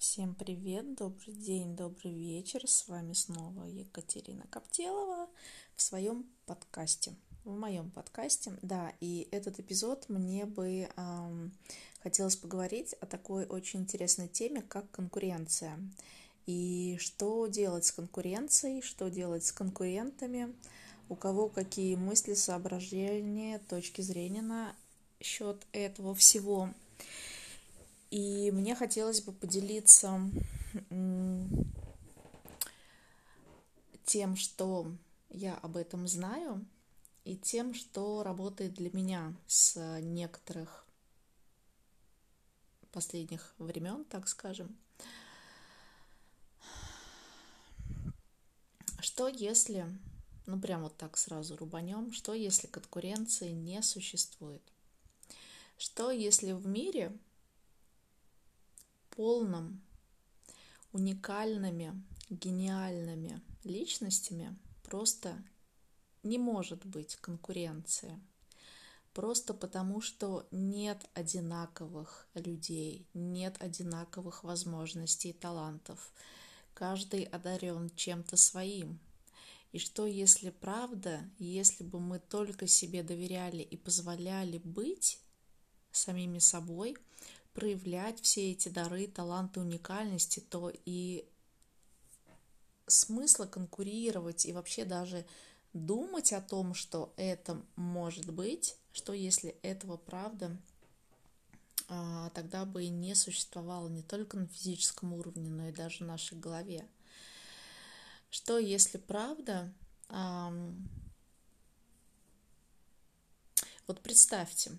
Всем привет, добрый день, добрый вечер. С вами снова Екатерина Коптелова в своем подкасте, в моем подкасте. Да, и этот эпизод мне бы хотелось поговорить о такой очень интересной теме, как конкуренция. И что делать с конкуренцией, что делать с конкурентами, у кого какие мысли, соображения, точки зрения на счет этого всего. И мне хотелось бы поделиться тем, что я об этом знаю, и тем, что работает для меня с некоторых последних времен, так скажем. Что если, прям вот так сразу рубанем, что если конкуренции не существует? Что если в мире полным уникальными, гениальными личностями просто не может быть конкуренции? Просто потому, что нет одинаковых людей, нет одинаковых возможностей и талантов. Каждый одарен чем-то своим. И что если правда, если бы мы только себе доверяли и позволяли быть самими собой, проявлять все эти дары, таланты, уникальности, то и смысла конкурировать и вообще даже думать о том, что это может быть, что если этого правда, тогда бы и не существовало не только на физическом уровне, но и даже в нашей голове. Что если правда? Вот представьте,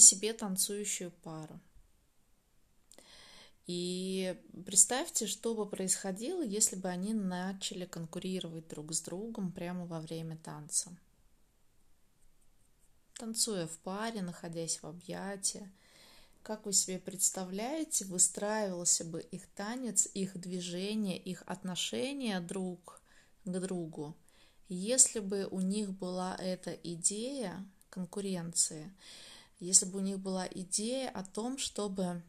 себе танцующую пару. И представьте, что бы происходило, если бы они начали конкурировать друг с другом прямо во время танца. Танцуя в паре, находясь в объятии, как вы себе представляете, выстраивался бы их танец, их движение, их отношения друг к другу, если бы у них была эта идея конкуренции, если бы у них была идея о том, чтобы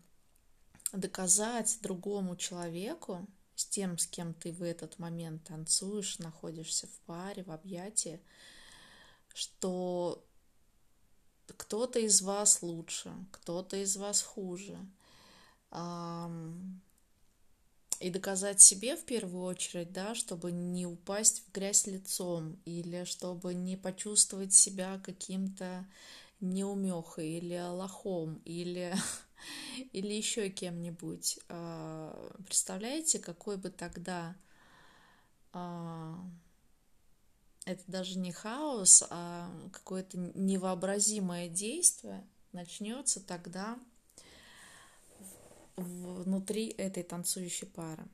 доказать другому человеку, с тем, с кем ты в этот момент танцуешь, находишься в паре, в объятии, что кто-то из вас лучше, кто-то из вас хуже. И доказать себе в первую очередь, да, чтобы не упасть в грязь лицом, или чтобы не почувствовать себя каким-то неумехой, или лохом, или еще кем-нибудь. Представляете, какой бы тогда это даже не хаос, а какое-то невообразимое действие начнется тогда внутри этой танцующей пары.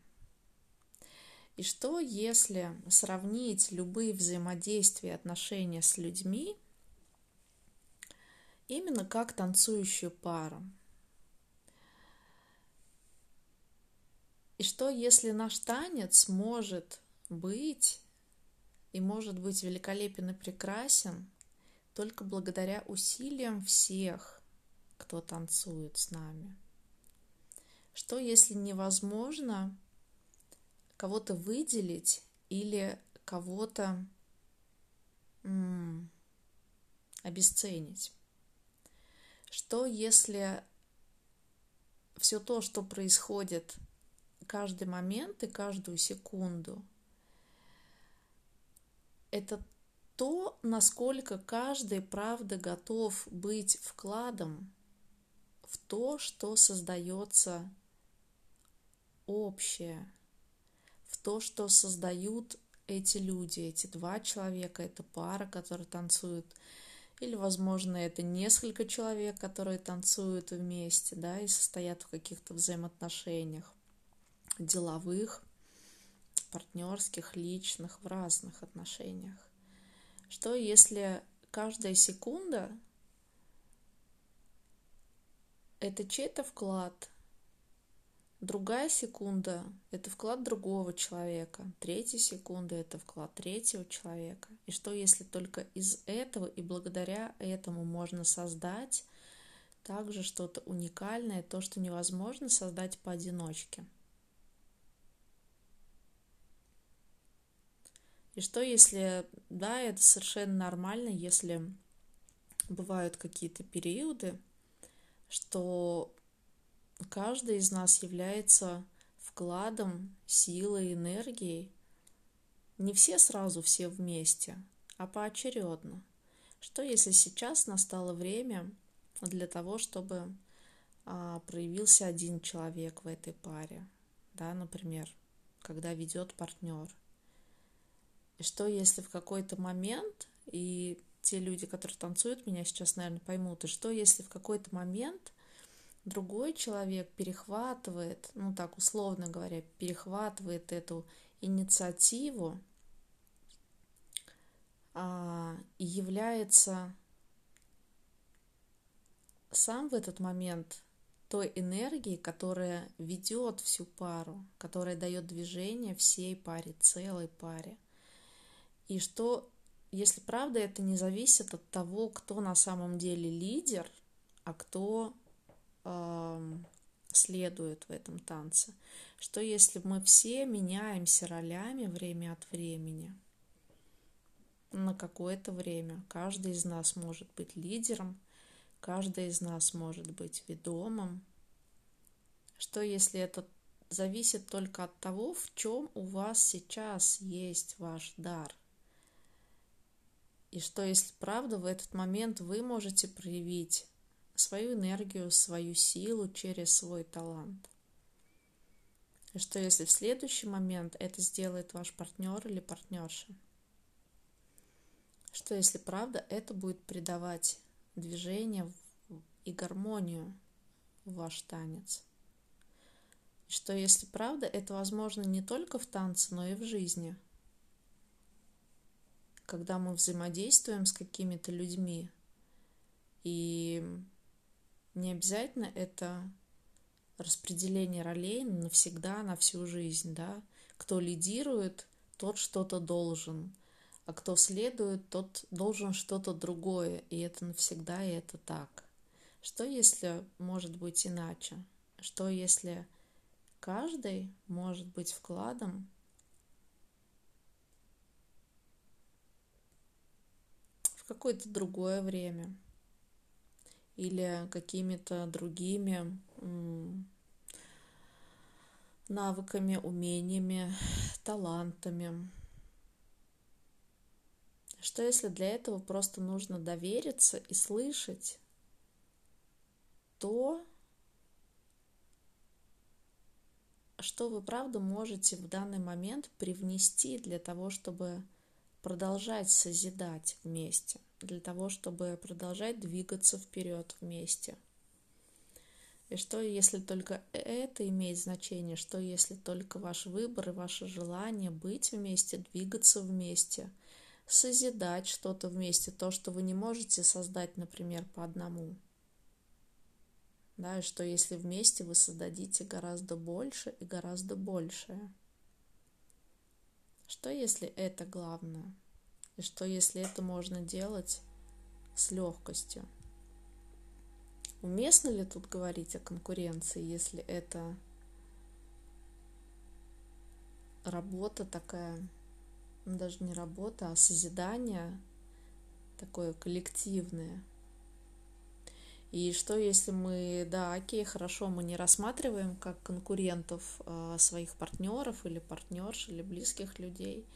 И что, если сравнить любые взаимодействия, отношения с людьми именно как танцующую пару? И что, если наш танец может быть и может быть великолепен и прекрасен только благодаря усилиям всех, кто танцует с нами? Что, если невозможно кого-то выделить или кого-то обесценить? Что, если все то, что происходит каждый момент и каждую секунду, это то, насколько каждый, правда, готов быть вкладом в то, что создается общее, в то, что создают эти люди, эти два человека, эта пара, которые танцуют, или, возможно, это несколько человек, которые танцуют вместе, да, и состоят в каких-то взаимоотношениях деловых, партнерских, личных, в разных отношениях. Что, если каждая секунда — это чей-то вклад? Другая секунда — это вклад другого человека. Третья секунда — это вклад третьего человека. И что, если только из этого и благодаря этому можно создать также что-то уникальное, то, что невозможно создать поодиночке. И что если, да, это совершенно нормально, если бывают какие-то периоды, что каждый из нас является вкладом силы, энергии. Не все сразу, все вместе, а поочередно. Что если сейчас настало время для того, чтобы проявился один человек в этой паре, да, например, когда ведет партнер. И что если в какой-то момент, и те люди, которые танцуют, меня сейчас, наверное, поймут, и что если в какой-то момент другой человек перехватывает, ну так условно говоря, перехватывает эту инициативу и является сам в этот момент той энергией, которая ведет всю пару, которая дает движение всей паре, целой паре. И что, если правда, это не зависит от того, кто на самом деле лидер, а кто следует в этом танце. Что если мы все меняемся ролями время от времени? На какое-то время. Каждый из нас может быть лидером, каждый из нас может быть ведомым. Что если это зависит только от того, в чем у вас сейчас есть ваш дар? И что, если правда, в этот момент вы можете проявить свою энергию, свою силу через свой талант? И что, если в следующий момент это сделает ваш партнер или партнерша? Что, если правда, это будет придавать движение и гармонию в ваш танец? И что, если правда, это возможно не только в танце, но и в жизни? Когда мы взаимодействуем с какими-то людьми, и не обязательно это распределение ролей навсегда, на всю жизнь, да, кто лидирует, тот что-то должен, а кто следует, тот должен что-то другое, и это навсегда, и это так. Что если может быть иначе? Что если каждый может быть вкладом какое-то другое время или какими-то другими навыками, умениями, талантами? Что если для этого просто нужно довериться и слышать то, что вы правда можете в данный момент привнести для того, чтобы продолжать созидать вместе, для того, чтобы продолжать двигаться вперед вместе? И что, если только это имеет значение? Что, если только ваш выбор и ваше желание быть вместе, двигаться вместе, созидать что-то вместе, то, что вы не можете создать, например, по одному? Да, и что, если вместе вы создадите гораздо больше и гораздо большее? Что, если это главное? И что, если это можно делать с легкостью? Уместно ли тут говорить о конкуренции, если это работа такая, ну, даже не работа, а созидание такое коллективное? И что, если мы, да, окей, хорошо, мы не рассматриваем как конкурентов своих партнеров или партнерш, или близких людей?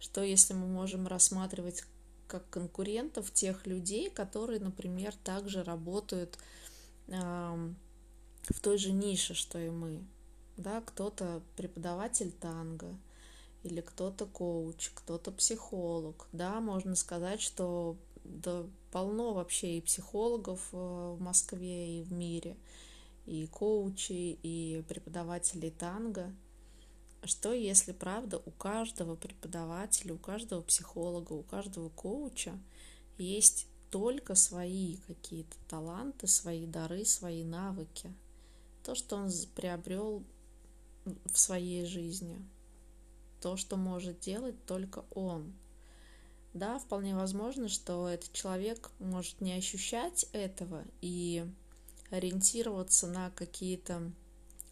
Что, если мы можем рассматривать как конкурентов тех людей, которые, например, также работают в той же нише, что и мы? Да, кто-то преподаватель танго, или кто-то коуч, кто-то психолог. Да, можно сказать, что да, полно вообще и психологов в Москве, и в мире, и коучей, и преподавателей танго. Что, если правда у каждого преподавателя, у каждого психолога, у каждого коуча есть только свои какие-то таланты, свои дары, свои навыки, то, что он приобрел в своей жизни, то, что может делать только он? Да, вполне возможно, что этот человек может не ощущать этого и ориентироваться на какие-то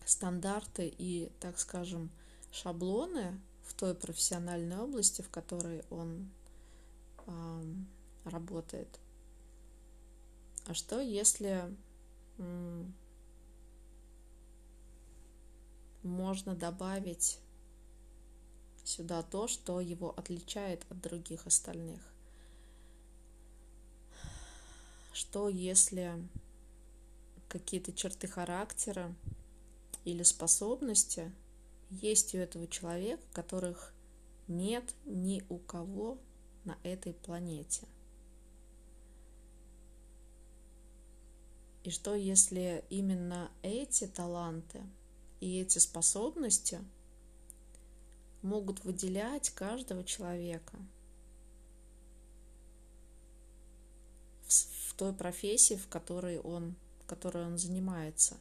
стандарты и, так скажем, шаблоны в той профессиональной области, в которой он работает. А что, если можно добавить сюда то, что его отличает от других остальных? Что, если какие-то черты характера или способности есть у этого человека, которых нет ни у кого на этой планете? И что, если именно эти таланты и эти способности могут выделять каждого человека в той профессии, в которой он занимается?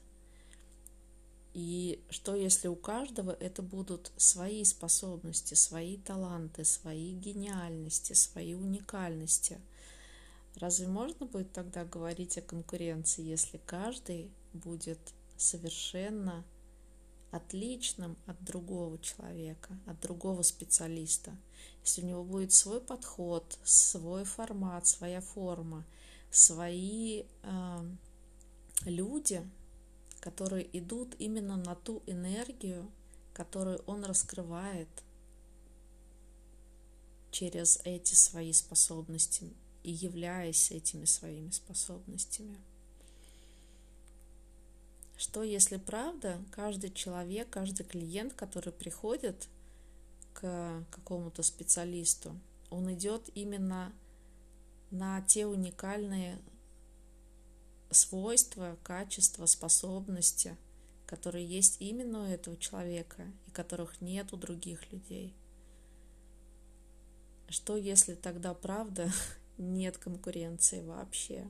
И что, если у каждого это будут свои способности, свои таланты, свои гениальности, свои уникальности? Разве можно будет тогда говорить о конкуренции, если каждый будет совершенно отличным от другого человека, от другого специалиста? Если у него будет свой подход, свой формат, своя форма, свои люди, которые идут именно на ту энергию, которую он раскрывает через эти свои способности и являясь этими своими способностями. Что, если правда каждый человек, каждый клиент, который приходит к какому-то специалисту, он идет именно на те уникальные свойства, качества, способности, которые есть именно у этого человека и которых нет у других людей? Что, если тогда правда нет конкуренции вообще?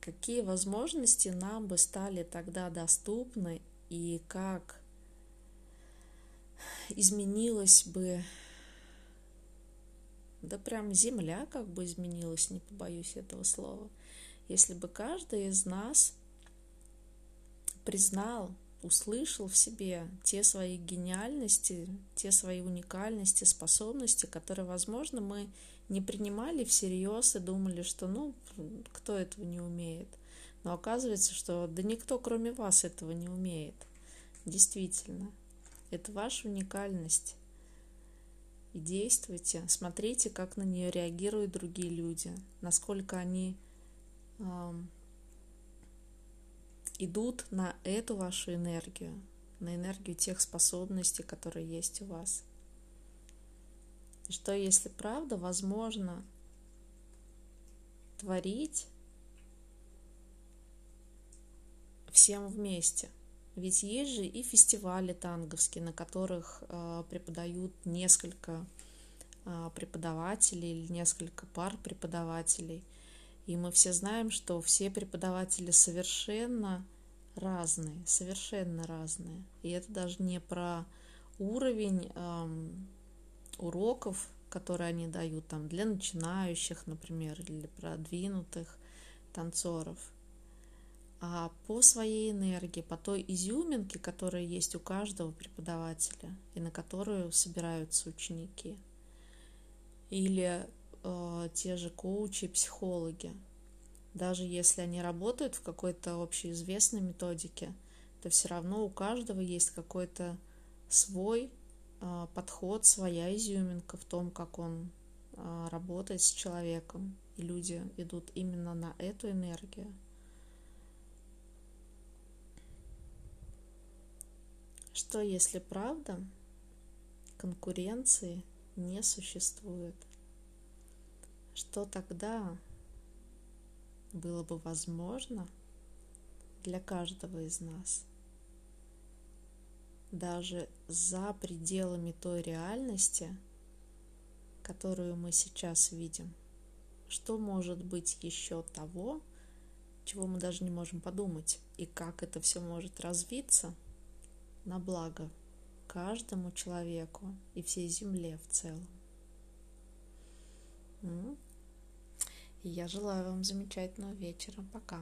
Какие возможности нам бы стали тогда доступны и как изменилась бы, да прям земля как бы изменилась, не побоюсь этого слова, если бы каждый из нас признал, услышал в себе те свои гениальности, те свои уникальности, способности, которые, возможно, мы не принимали всерьез и думали, что кто этого не умеет. Но оказывается, что да никто, кроме вас, этого не умеет. Действительно, это ваша уникальность. И действуйте, смотрите, как на нее реагируют другие люди, насколько они идут на эту вашу энергию, на энергию тех способностей, которые есть у вас. И что, если правда возможно творить всем вместе? Ведь есть же и фестивали танговские, на которых преподают несколько преподавателей или несколько пар преподавателей. И мы все знаем, что все преподаватели совершенно разные. И это даже не про уровень уроков, которые они дают там для начинающих, например, или для продвинутых танцоров, а по своей энергии, по той изюминке, которая есть у каждого преподавателя и на которую собираются ученики. Или те же коучи, психологи. Даже если они работают в какой-то общеизвестной методике, то все равно у каждого есть какой-то свой подход, своя изюминка в том, как он работает с человеком. И люди идут именно на эту энергию. Что, если правда конкуренции не существует? Что тогда было бы возможно для каждого из нас, даже за пределами той реальности, которую мы сейчас видим? Что может быть еще того, чего мы даже не можем подумать, и как это все может развиться на благо каждому человеку и всей земле в целом? И я желаю вам замечательного вечера. Пока.